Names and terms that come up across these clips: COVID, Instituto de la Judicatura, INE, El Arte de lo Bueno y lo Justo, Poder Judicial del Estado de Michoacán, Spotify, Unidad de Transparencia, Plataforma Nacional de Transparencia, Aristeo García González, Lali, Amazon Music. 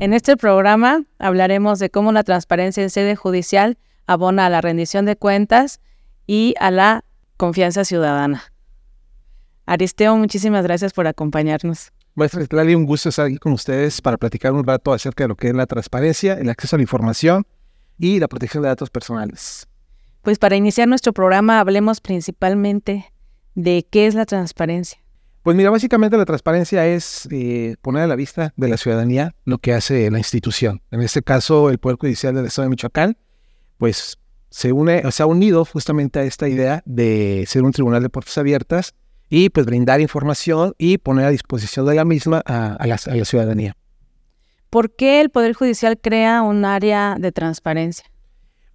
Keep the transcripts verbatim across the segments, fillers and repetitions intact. En este programa hablaremos de cómo la transparencia en sede judicial abona a la rendición de cuentas y a la confianza ciudadana. Aristeo, muchísimas gracias por acompañarnos. Maestra Lali, un gusto estar aquí con ustedes para platicar un rato acerca de lo que es la transparencia, el acceso a la información y la protección de datos personales. Pues para iniciar nuestro programa hablemos principalmente de qué es la transparencia. Pues mira, básicamente la transparencia es eh, poner a la vista de la ciudadanía lo que hace la institución. En este caso, el Poder Judicial del Estado de Michoacán, pues se une, o se ha unido justamente a esta idea de ser un tribunal de puertas abiertas y pues brindar información y poner a disposición de la misma a, a, la, a la ciudadanía. ¿Por qué el Poder Judicial crea un área de transparencia?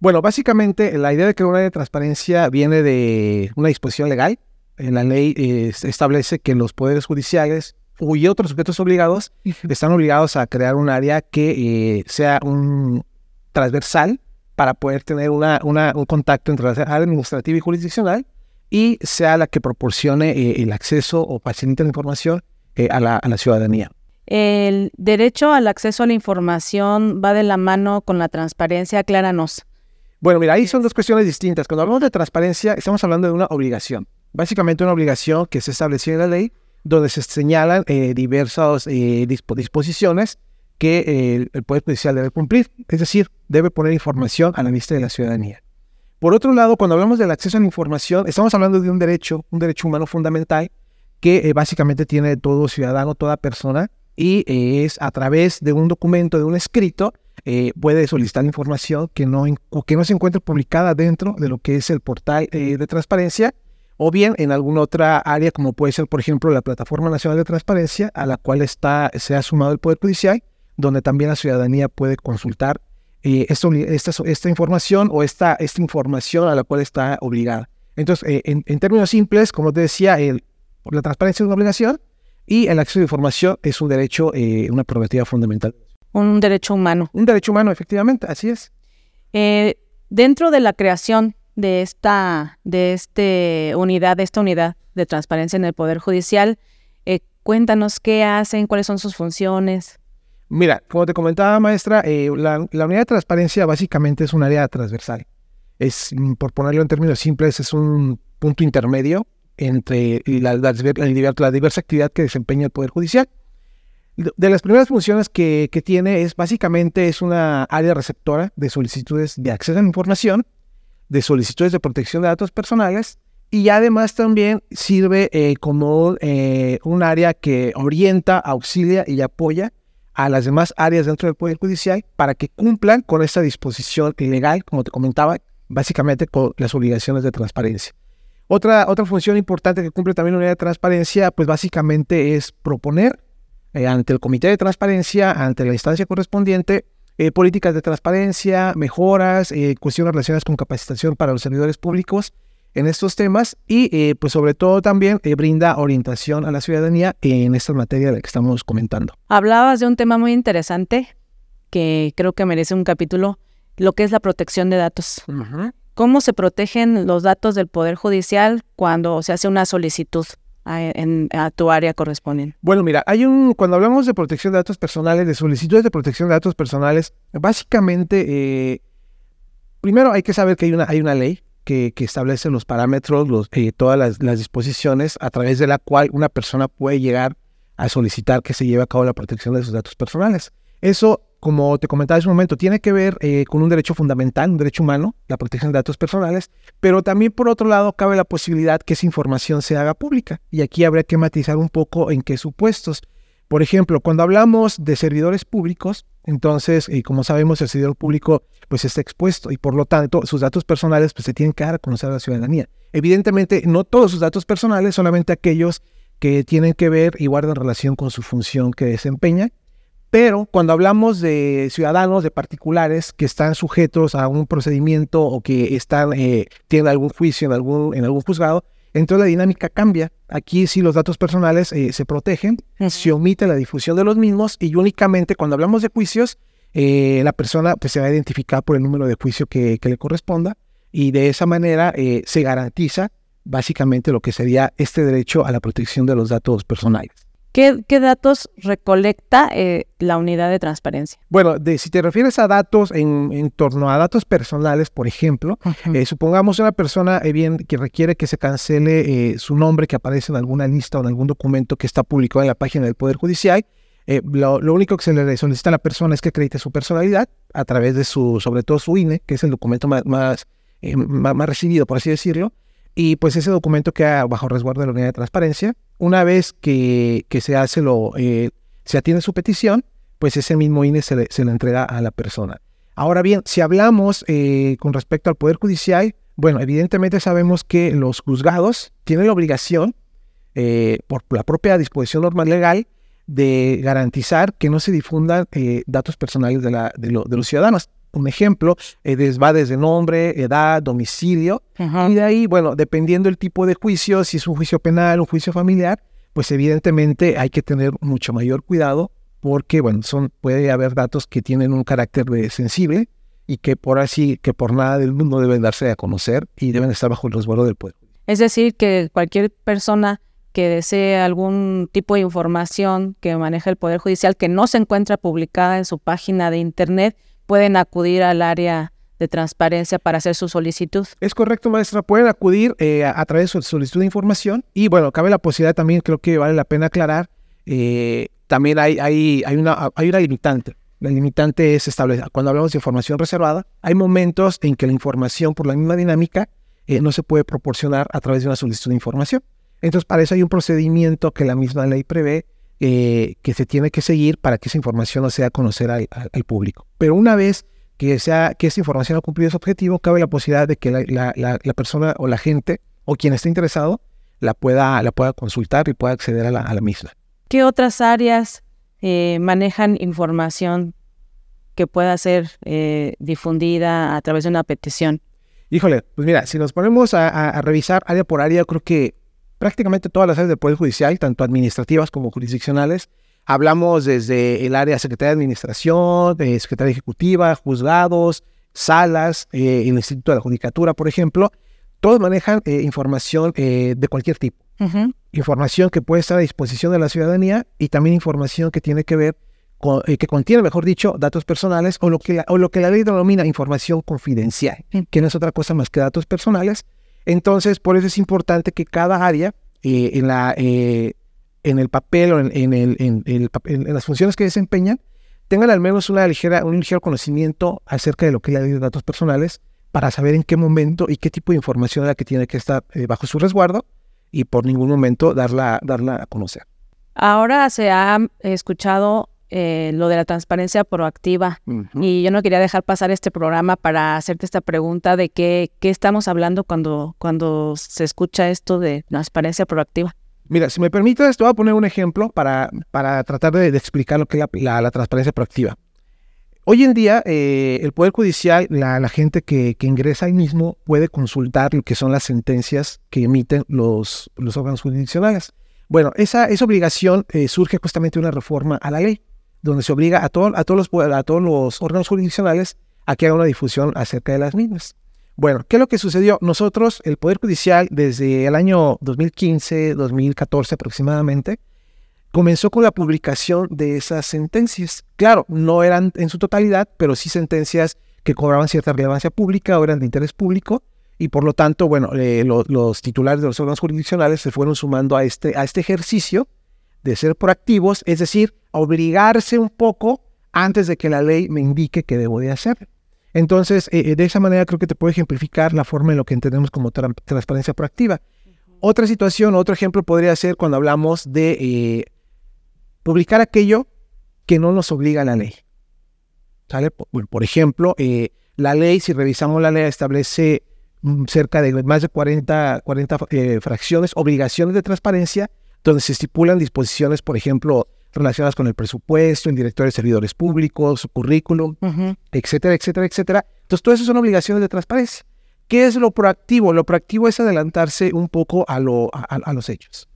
Bueno, básicamente la idea de crear un área de transparencia viene de una disposición legal. En la ley eh, establece que los poderes judiciales y otros sujetos obligados están obligados a crear un área que eh, sea un transversal para poder tener una, una, un contacto entre la área administrativa y jurisdiccional y sea la que proporcione eh, el acceso o facilite la información eh, a, la, a la ciudadanía. El derecho al acceso a la información va de la mano con la transparencia, acláranos. Bueno, mira, ahí son dos cuestiones distintas. Cuando hablamos de transparencia, estamos hablando de una obligación. Básicamente una obligación que se estableció en la ley, donde se señalan eh, diversas eh, disp disposiciones que eh, el, el Poder Judicial debe cumplir. Es decir, debe poner información a la vista de la ciudadanía. Por otro lado, cuando hablamos del acceso a la información, estamos hablando de un derecho, un derecho humano fundamental que eh, básicamente tiene todo ciudadano, toda persona, y eh, es a través de un documento, de un escrito, Eh, puede solicitar información que no, que no se encuentre publicada dentro de lo que es el portal eh, de transparencia o bien en alguna otra área como puede ser, por ejemplo, la Plataforma Nacional de Transparencia a la cual está, se ha sumado el Poder Judicial, donde también la ciudadanía puede consultar eh, esta, esta, esta información o esta, esta información a la cual está obligada. Entonces, eh, en, en términos simples, como te decía, el, la transparencia es una obligación y el acceso a la información es un derecho, eh, una prerrogativa fundamental. Un derecho humano. Un derecho humano, efectivamente, así es. Eh, dentro de la creación de esta, de este unidad, de esta unidad de transparencia en el Poder Judicial, eh, cuéntanos qué hacen, cuáles son sus funciones. Mira, como te comentaba, maestra, eh, la, la unidad de transparencia básicamente es un área transversal. Es, por ponerlo en términos simples, es un punto intermedio entre la, la, la, la diversa actividad que desempeña el Poder Judicial. De las primeras funciones que, que tiene es básicamente es una área receptora de solicitudes de acceso a la información, de solicitudes de protección de datos personales y además también sirve eh, como eh, un área que orienta, auxilia y apoya a las demás áreas dentro del Poder Judicial para que cumplan con esta disposición legal, como te comentaba, básicamente con las obligaciones de transparencia. Otra, otra función importante que cumple también la unidad de transparencia, pues básicamente es proponer Eh, ante el Comité de Transparencia, ante la instancia correspondiente, eh, políticas de transparencia, mejoras, eh, cuestiones relacionadas con capacitación para los servidores públicos en estos temas y eh, pues sobre todo también eh, brinda orientación a la ciudadanía en esta materia de la que estamos comentando. Hablabas de un tema muy interesante que creo que merece un capítulo, lo que es la protección de datos. Uh-huh. ¿Cómo se protegen los datos del Poder Judicial cuando se hace una solicitud A, en, a tu área corresponden? Bueno, mira, hay un cuando hablamos de protección de datos personales, de solicitudes de protección de datos personales, básicamente, eh, primero hay que saber que hay una, hay una ley que, que establece los parámetros, los, eh, todas las, las disposiciones a través de la cual una persona puede llegar a solicitar que se lleve a cabo la protección de sus datos personales. Eso, como te comentaba hace un momento, tiene que ver eh, con un derecho fundamental, un derecho humano, la protección de datos personales, pero también por otro lado cabe la posibilidad que esa información se haga pública y aquí habría que matizar un poco en qué supuestos. Por ejemplo, cuando hablamos de servidores públicos, entonces, eh, como sabemos, el servidor público pues está expuesto y por lo tanto sus datos personales pues se tienen que dar a conocer a la ciudadanía. Evidentemente, no todos sus datos personales, solamente aquellos que tienen que ver y guardan relación con su función que desempeña. Pero cuando hablamos de ciudadanos, de particulares que están sujetos a un procedimiento o que están, eh, tienen algún juicio en algún, en algún juzgado, entonces la dinámica cambia. Aquí sí los datos personales eh, se protegen, uh-huh. Se omite la difusión de los mismos y únicamente cuando hablamos de juicios, eh, la persona pues, se va a identificar por el número de juicio que, que le corresponda y de esa manera eh, se garantiza básicamente lo que sería este derecho a la protección de los datos personales. ¿Qué, qué datos recolecta eh, la unidad de transparencia? Bueno, de, si te refieres a datos en, en torno a datos personales, por ejemplo, uh-huh. eh, supongamos una persona eh, bien, que requiere que se cancele eh, su nombre que aparece en alguna lista o en algún documento que está publicado en la página del Poder Judicial. Eh, lo, lo único que se le solicita a la persona es que acredite su personalidad a través de su, sobre todo su I N E, que es el documento más, más, eh, más, más recibido, por así decirlo, y pues ese documento queda bajo resguardo de la unidad de transparencia. Una vez que, que se hace lo, eh, se atiende su petición, pues ese mismo I N E se le, se le entrega a la persona. Ahora bien, si hablamos eh, con respecto al Poder Judicial, bueno, evidentemente sabemos que los juzgados tienen la obligación, eh, por la propia disposición normal legal, de garantizar que no se difundan eh, datos personales de, la, de, lo, de los ciudadanos. Un ejemplo, eh, va desde nombre, edad, domicilio, uh-huh. y de ahí, bueno, dependiendo el tipo de juicio, si es un juicio penal, un juicio familiar, pues evidentemente hay que tener mucho mayor cuidado porque, bueno, son, puede haber datos que tienen un carácter de sensible y que por así, que por nada del mundo deben darse a conocer y deben estar bajo el resguardo del poder. Es decir, que cualquier persona que desee algún tipo de información que maneja el Poder Judicial que no se encuentra publicada en su página de internet, pueden acudir al área de transparencia para hacer su solicitud. Es correcto, maestra, pueden acudir eh, a, a través de su solicitud de información y bueno, cabe la posibilidad también, creo que vale la pena aclarar, eh, también hay, hay, hay, una, hay una limitante. La limitante es establecer, cuando hablamos de información reservada, hay momentos en que la información por la misma dinámica eh, no se puede proporcionar a través de una solicitud de información. Entonces, para eso hay un procedimiento que la misma ley prevé eh, que se tiene que seguir para que esa información no sea conocida al, al público. Pero una vez que, sea, que esa información ha cumplido su objetivo, cabe la posibilidad de que la, la, la, la persona o la gente o quien esté interesado la pueda, la pueda consultar y pueda acceder a la, a la misma. ¿Qué otras áreas eh, manejan información que pueda ser eh, difundida a través de una petición? Híjole, pues mira, si nos ponemos a, a, a revisar área por área, creo que prácticamente todas las áreas del Poder Judicial, tanto administrativas como jurisdiccionales. Hablamos desde el área Secretaría de Administración, de Secretaría Ejecutiva, juzgados, salas, eh, el Instituto de la Judicatura, por ejemplo. Todos manejan eh, información eh, de cualquier tipo. Uh-huh. Información que puede estar a disposición de la ciudadanía y también información que tiene que ver, con, eh, que contiene, mejor dicho, datos personales o lo que la, o lo que la ley denomina información confidencial, uh-huh. que no es otra cosa más que datos personales. Entonces, por eso es importante que cada área, eh, en, la, eh, en el papel o en, en, el, en, el, en las funciones que desempeñan, tengan al menos una ligera, un ligero conocimiento acerca de lo que es la ley de datos personales para saber en qué momento y qué tipo de información es la que tiene que estar eh, bajo su resguardo y por ningún momento darla, darla a conocer. Ahora se ha escuchado eh, lo de la transparencia proactiva uh-huh. y yo no quería dejar pasar este programa para hacerte esta pregunta de qué, qué estamos hablando cuando, cuando se escucha esto de transparencia proactiva. Mira, si me permites, te voy a poner un ejemplo para, para tratar de, de explicar lo que es la, la, la transparencia proactiva. Hoy en día, eh, el Poder Judicial, la, la gente que, que ingresa ahí mismo puede consultar lo que son las sentencias que emiten los, los órganos jurisdiccionales. Bueno, esa, esa obligación eh, surge justamente de una reforma a la ley, donde se obliga a, todo, a, todos los, a todos los órganos jurisdiccionales a que haga una difusión acerca de las mismas. Bueno, ¿qué es lo que sucedió? Nosotros, el Poder Judicial, desde el año dos mil quince, dos mil catorce aproximadamente, comenzó con la publicación de esas sentencias. Claro, no eran en su totalidad, pero sí sentencias que cobraban cierta relevancia pública o eran de interés público, y por lo tanto, bueno, eh, lo, los titulares de los órganos jurisdiccionales se fueron sumando a este, a este ejercicio de ser proactivos, es decir, obligarse un poco antes de que la ley me indique qué debo de hacer. Entonces, eh, de esa manera creo que te puedo ejemplificar la forma en lo que entendemos como tra- transparencia proactiva. Uh-huh. Otra situación, otro ejemplo podría ser cuando hablamos de eh, publicar aquello que no nos obliga a la ley. ¿Sale? Por, por ejemplo, eh, la ley, si revisamos la ley, establece cerca de más de cuarenta, cuarenta eh, fracciones, obligaciones de transparencia, donde se estipulan disposiciones, por ejemplo, relacionadas con el presupuesto, el director de servidores públicos, su currículum, uh-huh. etcétera, etcétera, etcétera. Entonces, todo eso son obligaciones de transparencia. ¿Qué es lo proactivo? Lo proactivo es adelantarse un poco a, lo, a, a los hechos.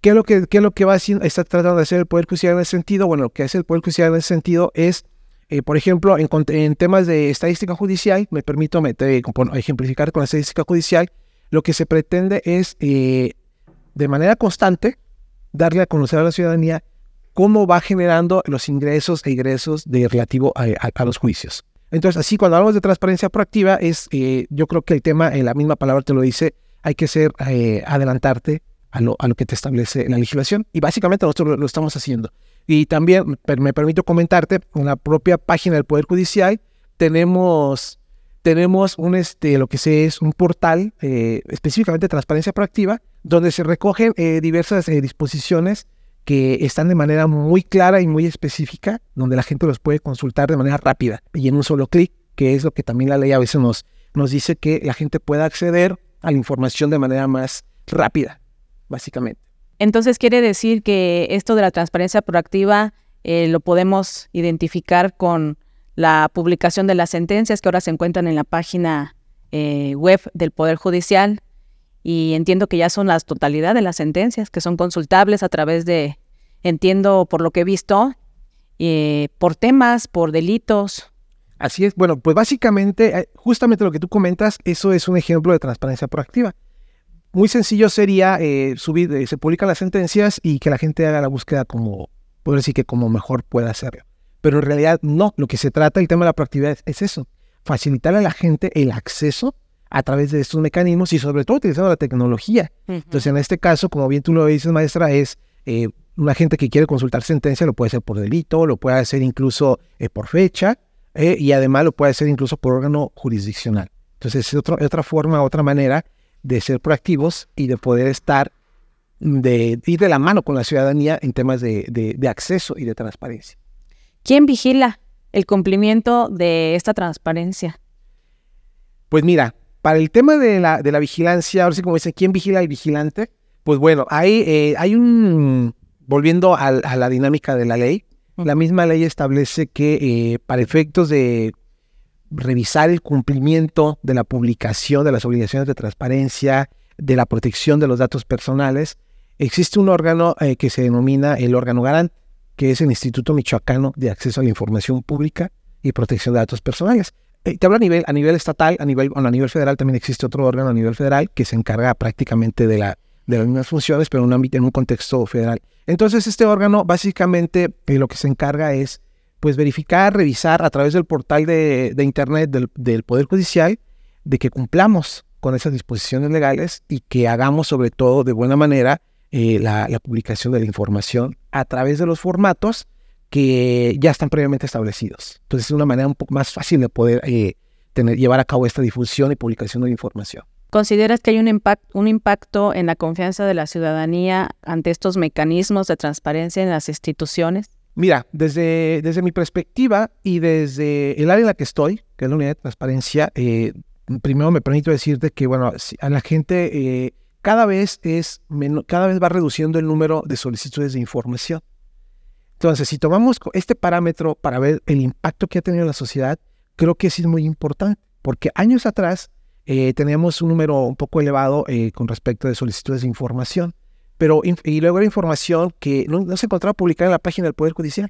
¿Qué es lo que, qué es lo que va a decir, está tratando de hacer el Poder Judicial en ese sentido? Bueno, lo que hace el Poder Judicial en ese sentido es, eh, por ejemplo, en, en temas de estadística judicial, me permito meter, ejemplificar con la estadística judicial, lo que se pretende es, eh, de manera constante, darle a conocer a la ciudadanía cómo va generando los ingresos e egresos de relativo a, a, a los juicios. Entonces, así, cuando hablamos de transparencia proactiva, es, eh, yo creo que el tema, en la misma palabra te lo dice, hay que ser, eh, adelantarte a lo, a lo que te establece la legislación, y básicamente nosotros lo, lo estamos haciendo. Y también, per, me permito comentarte, en la propia página del Poder Judicial tenemos, tenemos un, este, lo que se es un portal, eh, específicamente de transparencia proactiva, donde se recogen eh, diversas eh, disposiciones que están de manera muy clara y muy específica, donde la gente los puede consultar de manera rápida y en un solo clic, que es lo que también la ley a veces nos, nos dice, que la gente pueda acceder a la información de manera más rápida, básicamente. Entonces, ¿quiere decir que esto de la transparencia proactiva eh, lo podemos identificar con la publicación de las sentencias que ahora se encuentran en la página eh, web del Poder Judicial? Y entiendo que ya son la totalidad de las sentencias, que son consultables a través de, entiendo por lo que he visto, eh, por temas, por delitos. Así es. Bueno, pues básicamente, justamente lo que tú comentas, eso es un ejemplo de transparencia proactiva. Muy sencillo sería eh, subir, eh, se publican las sentencias y que la gente haga la búsqueda como, puedo decir que como mejor pueda hacerlo. Pero en realidad no, lo que se trata, el tema de la proactividad es, es eso, facilitar a la gente el acceso a través de estos mecanismos y sobre todo utilizando la tecnología. Uh-huh. Entonces, en este caso, como bien tú lo dices, maestra, es eh, una gente que quiere consultar sentencia, lo puede hacer por delito, lo puede hacer incluso eh, por fecha, eh, y además lo puede hacer incluso por órgano jurisdiccional. Entonces, es otro, otra forma, otra manera de ser proactivos y de poder estar, de ir de la mano con la ciudadanía en temas de, de, de acceso y de transparencia. ¿Quién vigila el cumplimiento de esta transparencia? Pues mira, para el tema de la, de la vigilancia, ahora sí como dicen, ¿quién vigila al vigilante? Pues bueno, hay, eh, hay un... Volviendo a, a la dinámica de la ley, uh-huh. La misma ley establece que eh, para efectos de revisar el cumplimiento de la publicación de las obligaciones de transparencia, de la protección de los datos personales, existe un órgano eh, que se denomina el órgano garante, que es el Instituto Michoacano de Acceso a la Información Pública y Protección de Datos Personales. Te hablo a nivel, a nivel estatal, a nivel, bueno, a nivel federal también existe otro órgano a nivel federal que se encarga prácticamente de, la, de las mismas funciones, pero en un ámbito, en un contexto federal. Entonces, este órgano básicamente eh, lo que se encarga es pues verificar, revisar a través del portal de, de internet del, del Poder Judicial de que cumplamos con esas disposiciones legales y que hagamos sobre todo de buena manera eh, la, la publicación de la información a través de los formatos que ya están previamente establecidos. Entonces, es una manera un poco más fácil de poder eh, tener, llevar a cabo esta difusión y publicación de información. ¿Consideras que hay un, impact, un impacto en la confianza de la ciudadanía ante estos mecanismos de transparencia en las instituciones? Mira, desde, desde mi perspectiva y desde el área en la que estoy, que es la Unidad de Transparencia, eh, primero me permito decirte que, bueno, a la gente eh, cada vez es cada vez va reduciendo el número de solicitudes de información. Entonces, si tomamos este parámetro para ver el impacto que ha tenido la sociedad, creo que sí es muy importante, porque años atrás eh, teníamos un número un poco elevado eh, con respecto de solicitudes de información, pero y luego era información que no, no se encontraba publicada en la página del Poder Judicial.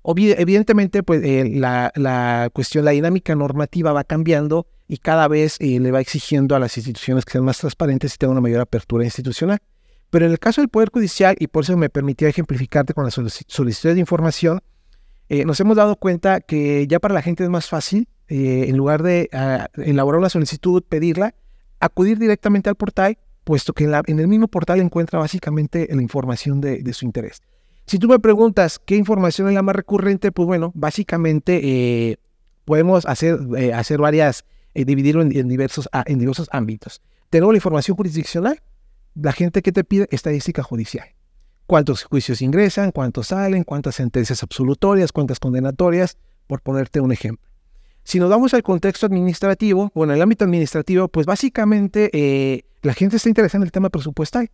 Obvi evidentemente, pues eh, la, la cuestión, la dinámica normativa va cambiando y cada vez eh, le va exigiendo a las instituciones que sean más transparentes y tengan una mayor apertura institucional. Pero en el caso del Poder Judicial, y por eso me permitía ejemplificarte con las solicitudes de información, eh, nos hemos dado cuenta que ya para la gente es más fácil, eh, en lugar de uh, elaborar una solicitud, pedirla, acudir directamente al portal, puesto que en, la, en el mismo portal encuentra básicamente la información de, de su interés. Si tú me preguntas qué información es la más recurrente, pues bueno, básicamente eh, podemos hacer, eh, hacer varias, eh, dividirlo en, en, diversos, en diversos ámbitos. Tenemos la información jurisdiccional. La gente que te pide estadística judicial. ¿Cuántos juicios ingresan? ¿Cuántos salen? ¿Cuántas sentencias absolutorias? ¿Cuántas condenatorias? Por ponerte un ejemplo. Si nos vamos al contexto administrativo, bueno, el ámbito administrativo, pues básicamente eh, la gente está interesada en el tema presupuestal,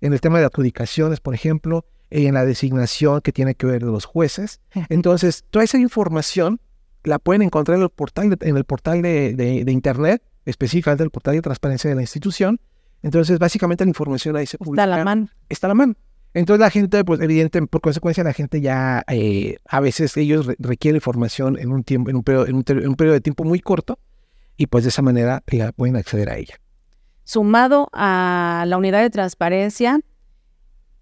en el tema de adjudicaciones, por ejemplo, en la designación que tiene que ver de los jueces. Entonces, toda esa información la pueden encontrar en el portal de, en el portal de, de, de internet, específicamente el portal de transparencia de la institución. Entonces, básicamente la información ahí se publica. Está a la mano. Está a la mano. Entonces, la gente, pues, evidente, por consecuencia, la gente ya, eh, a veces ellos re requieren información en un, tiempo, en, un periodo, en, un en un periodo de tiempo muy corto y, pues, de esa manera ya pueden acceder a ella. Sumado a la Unidad de Transparencia,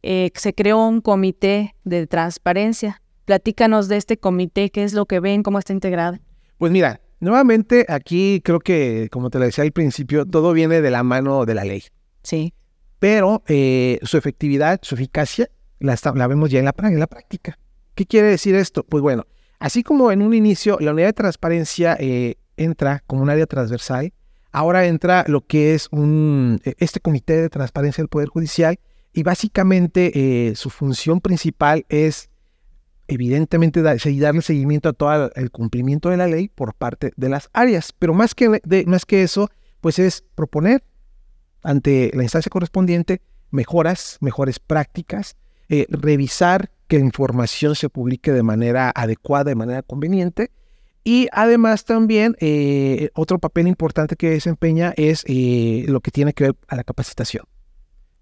eh, se creó un comité de transparencia. Platícanos de este comité, qué es lo que ven, cómo está integrado. Pues mira, nuevamente aquí creo que, como te lo decía al principio, todo viene de la mano de la ley. Sí. Pero eh, su efectividad, su eficacia, la, está, la vemos ya en la, en la práctica. ¿Qué quiere decir esto? Pues bueno, así como en un inicio la Unidad de Transparencia eh, entra como un área transversal, ahora entra lo que es un, este Comité de Transparencia del Poder Judicial, y básicamente eh, su función principal es evidentemente da, darle seguimiento a todo el cumplimiento de la ley por parte de las áreas, pero más que, de, más que eso, pues es proponer ante la instancia correspondiente mejoras, mejores prácticas, eh, revisar que la información se publique de manera adecuada, de manera conveniente, y además también eh, otro papel importante que desempeña es eh, lo que tiene que ver a la capacitación.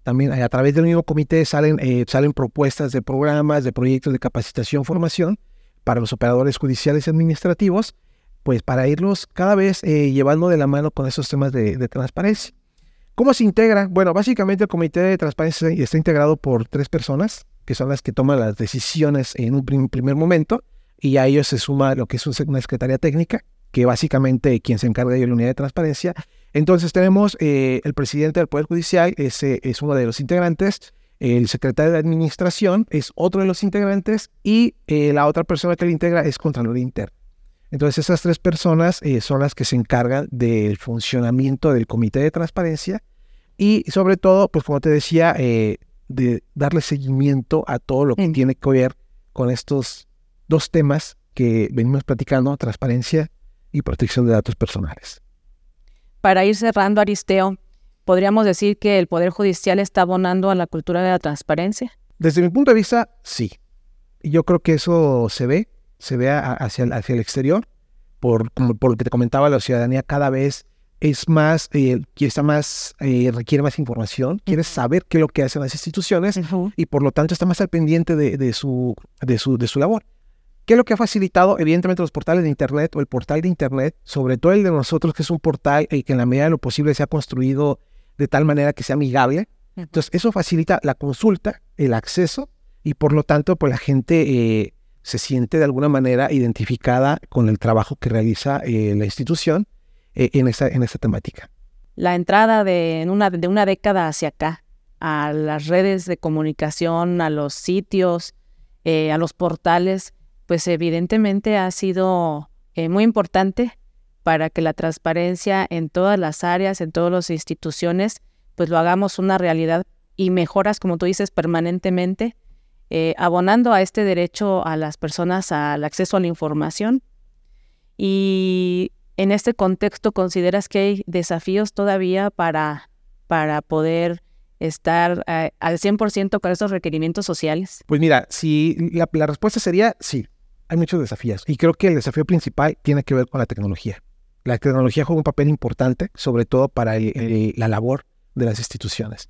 También a través del mismo comité salen, eh, salen propuestas de programas, de proyectos de capacitación, formación para los operadores judiciales y administrativos, pues para irlos cada vez eh, llevando de la mano con esos temas de, de transparencia. ¿Cómo se integra? Bueno, básicamente el Comité de Transparencia está integrado por tres personas, que son las que toman las decisiones en un primer momento, y a ellos se suma lo que es una secretaría técnica, que básicamente quien se encarga de la Unidad de Transparencia. Entonces tenemos eh, el presidente del Poder Judicial, ese es uno de los integrantes, el secretario de Administración es otro de los integrantes, y eh, la otra persona que le integra es Contraloría Interna. Entonces esas tres personas eh, son las que se encargan del funcionamiento del Comité de Transparencia y sobre todo, pues como te decía, eh, de darle seguimiento a todo lo que mm. tiene que ver con estos dos temas que venimos platicando, transparencia y protección de datos personales. Para ir cerrando, Aristeo, ¿podríamos decir que el Poder Judicial está abonando a la cultura de la transparencia? Desde mi punto de vista, sí. Yo creo que eso se ve. se vea hacia el, hacia el exterior, por, por lo que te comentaba, la ciudadanía cada vez es más, eh, está más eh, requiere más información, quiere saber qué es lo que hacen las instituciones uh-huh. y por lo tanto está más al pendiente de, de, su, de, su, de su labor. ¿Qué es lo que ha facilitado? Evidentemente los portales de internet o el portal de internet, sobre todo el de nosotros, que es un portal eh, que en la medida de lo posible se ha construido de tal manera que sea amigable. Uh-huh. Entonces eso facilita la consulta, el acceso y por lo tanto pues la gente... Eh, se siente de alguna manera identificada con el trabajo que realiza eh, la institución eh, en, esa, en esa temática. La entrada de, en una, de una década hacia acá a las redes de comunicación, a los sitios, eh, a los portales, pues evidentemente ha sido eh, muy importante para que la transparencia en todas las áreas, en todas las instituciones, pues lo hagamos una realidad y mejoras, como tú dices, permanentemente. Eh, abonando a este derecho a las personas al acceso a la información. Y en este contexto, ¿consideras que hay desafíos todavía para, para poder estar eh, al cien por ciento con esos requerimientos sociales? Pues mira, si la, la respuesta sería sí, hay muchos desafíos. Y creo que el desafío principal tiene que ver con la tecnología. La tecnología juega un papel importante, sobre todo para el, el, la labor de las instituciones.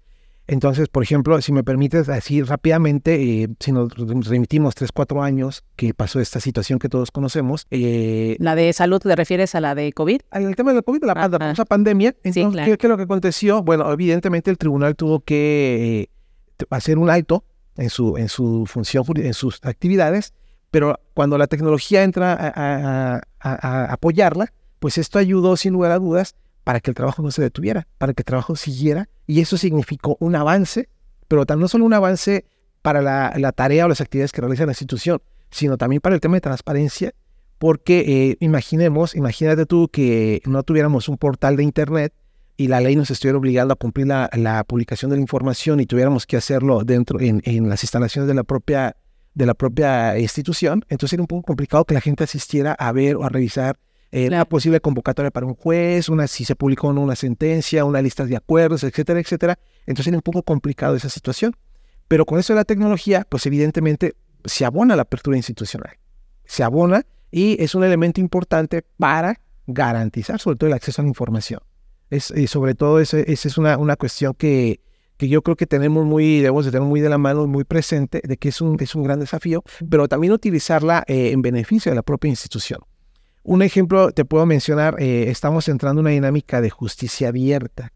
Entonces, por ejemplo, si me permites así rápidamente, eh, si nos remitimos tres, cuatro años que pasó esta situación que todos conocemos. Eh, ¿La de salud te refieres a la de COVID? Al tema de la COVID, la, ah, la famosa pandemia. Entonces, sí, claro. ¿qué, ¿qué es lo que aconteció? Bueno, evidentemente el tribunal tuvo que eh, hacer un alto en su, en su función, en sus actividades, pero cuando la tecnología entra a, a, a, a apoyarla, pues esto ayudó sin lugar a dudas para que el trabajo no se detuviera, para que el trabajo siguiera. Y eso significó un avance, pero no solo un avance para la, la tarea o las actividades que realiza la institución, sino también para el tema de transparencia, porque eh, imaginemos, imagínate tú que no tuviéramos un portal de internet y la ley nos estuviera obligando a cumplir la, la publicación de la información y tuviéramos que hacerlo dentro, en, en las instalaciones de la propia, de la propia institución. Entonces era un poco complicado que la gente asistiera a ver o a revisar Eh, una posible convocatoria para un juez, una, si se publicó o no una sentencia, una lista de acuerdos, etcétera, etcétera. Entonces era un poco complicado esa situación. Pero con eso de la tecnología, pues evidentemente se abona la apertura institucional. Se abona y es un elemento importante para garantizar sobre todo el acceso a la información. Es, y sobre todo esa es una, una cuestión que, que yo creo que tenemos muy, debemos de tener muy de la mano, muy presente, de que es un, es un gran desafío, pero también utilizarla eh, en beneficio de la propia institución. Un ejemplo, te puedo mencionar, eh, estamos entrando en una dinámica de justicia abierta.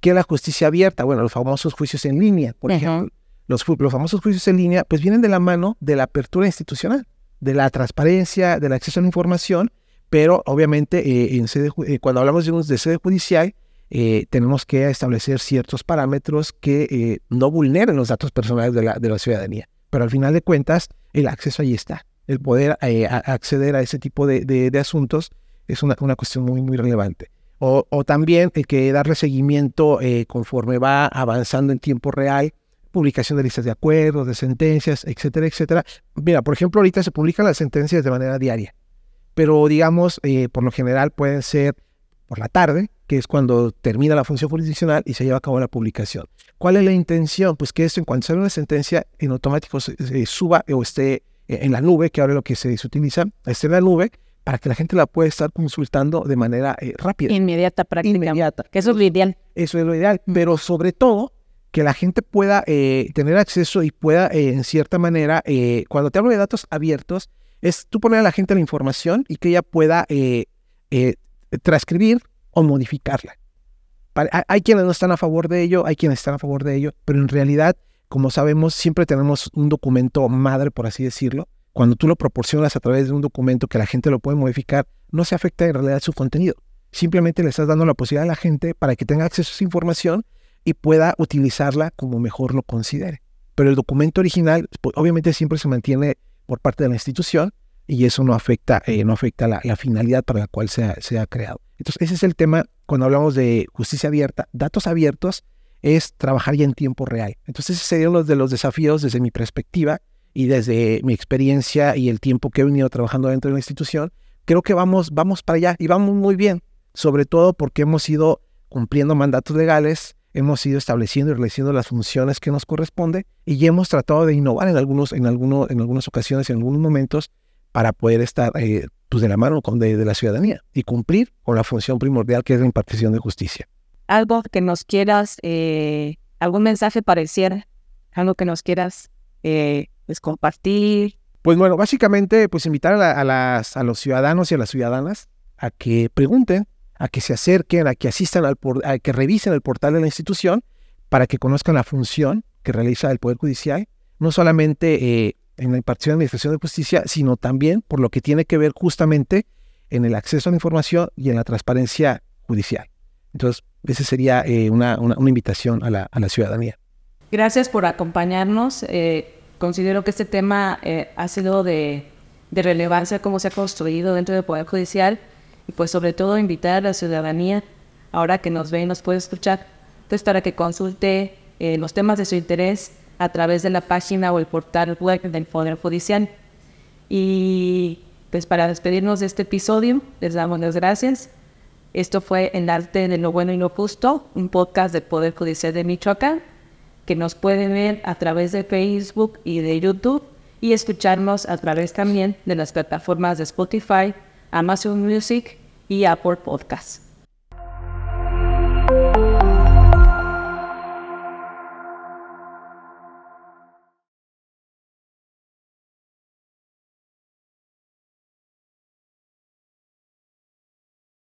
¿Qué es la justicia abierta? Bueno, los famosos juicios en línea, por Ajá. ejemplo. Los, los famosos juicios en línea, pues vienen de la mano de la apertura institucional, de la transparencia, del acceso a la información, pero obviamente eh, en sede, eh, cuando hablamos de, de sede judicial, eh, tenemos que establecer ciertos parámetros que eh, no vulneren los datos personales de la, de la ciudadanía. Pero al final de cuentas, el acceso ahí está. El poder eh, a, acceder a ese tipo de, de, de asuntos es una, una cuestión muy, muy relevante. O, o también el que darle seguimiento eh, conforme va avanzando en tiempo real, publicación de listas de acuerdos, de sentencias, etcétera, etcétera. Mira, por ejemplo, ahorita se publican las sentencias de manera diaria, pero digamos, eh, por lo general pueden ser por la tarde, que es cuando termina la función jurisdiccional y se lleva a cabo la publicación. ¿Cuál es la intención? Pues que esto, en cuanto sale una sentencia, en automático se, se suba o esté en la nube, que ahora es lo que se, se utiliza, esté en la nube, para que la gente la pueda estar consultando de manera eh, rápida. Inmediata, prácticamente. Inmediata. Que eso es lo ideal. Eso es lo ideal, mm. pero sobre todo que la gente pueda eh, tener acceso y pueda, eh, en cierta manera, eh, cuando te hablo de datos abiertos, es tú poner a la gente la información y que ella pueda eh, eh, transcribir o modificarla. Para, hay, hay quienes no están a favor de ello, hay quienes están a favor de ello, pero en realidad, como sabemos, siempre tenemos un documento madre, por así decirlo. Cuando tú lo proporcionas a través de un documento que la gente lo puede modificar, no se afecta en realidad su contenido. Simplemente le estás dando la posibilidad a la gente para que tenga acceso a esa información y pueda utilizarla como mejor lo considere. Pero el documento original, pues, obviamente siempre se mantiene por parte de la institución y eso no afecta, eh, no afecta la, la finalidad para la cual se ha, se ha creado. Entonces ese es el tema cuando hablamos de justicia abierta. Datos abiertos es trabajar ya en tiempo real. Entonces ese sería uno de los desafíos desde mi perspectiva. Y desde mi experiencia y el tiempo que he venido trabajando dentro de la institución, creo que vamos, vamos para allá y vamos muy bien, sobre todo porque hemos ido cumpliendo mandatos legales, hemos ido estableciendo y realizando las funciones que nos corresponde y hemos tratado de innovar en, algunos, en, alguno, en algunas ocasiones, en algunos momentos, para poder estar eh, pues de la mano con de, de la ciudadanía y cumplir con la función primordial que es la impartición de justicia. Algo que nos quieras, eh, algún mensaje pareciera, algo que nos quieras eh, pues compartir. Pues bueno, básicamente pues invitar a, la, a, las, a los ciudadanos y a las ciudadanas a que pregunten, a que se acerquen, a que asistan, al por, a que revisen el portal de la institución para que conozcan la función que realiza el Poder Judicial, no solamente eh, en la impartición de administración de justicia, sino también por lo que tiene que ver justamente en el acceso a la información y en la transparencia judicial. Entonces, esa sería eh, una, una, una invitación a la, a la ciudadanía. Gracias por acompañarnos. Eh... Considero que este tema eh, ha sido de, de relevancia cómo se ha construido dentro del Poder Judicial y pues sobre todo invitar a la ciudadanía, ahora que nos ve y nos puede escuchar, entonces para que consulte eh, los temas de su interés a través de la página o el portal web del Poder Judicial. Y pues para despedirnos de este episodio, les damos las gracias. Esto fue El Arte de lo Bueno y lo Justo, un podcast del Poder Judicial de Michoacán, que nos pueden ver a través de Facebook y de YouTube y escucharnos a través también de las plataformas de Spotify, Amazon Music y Apple Podcasts.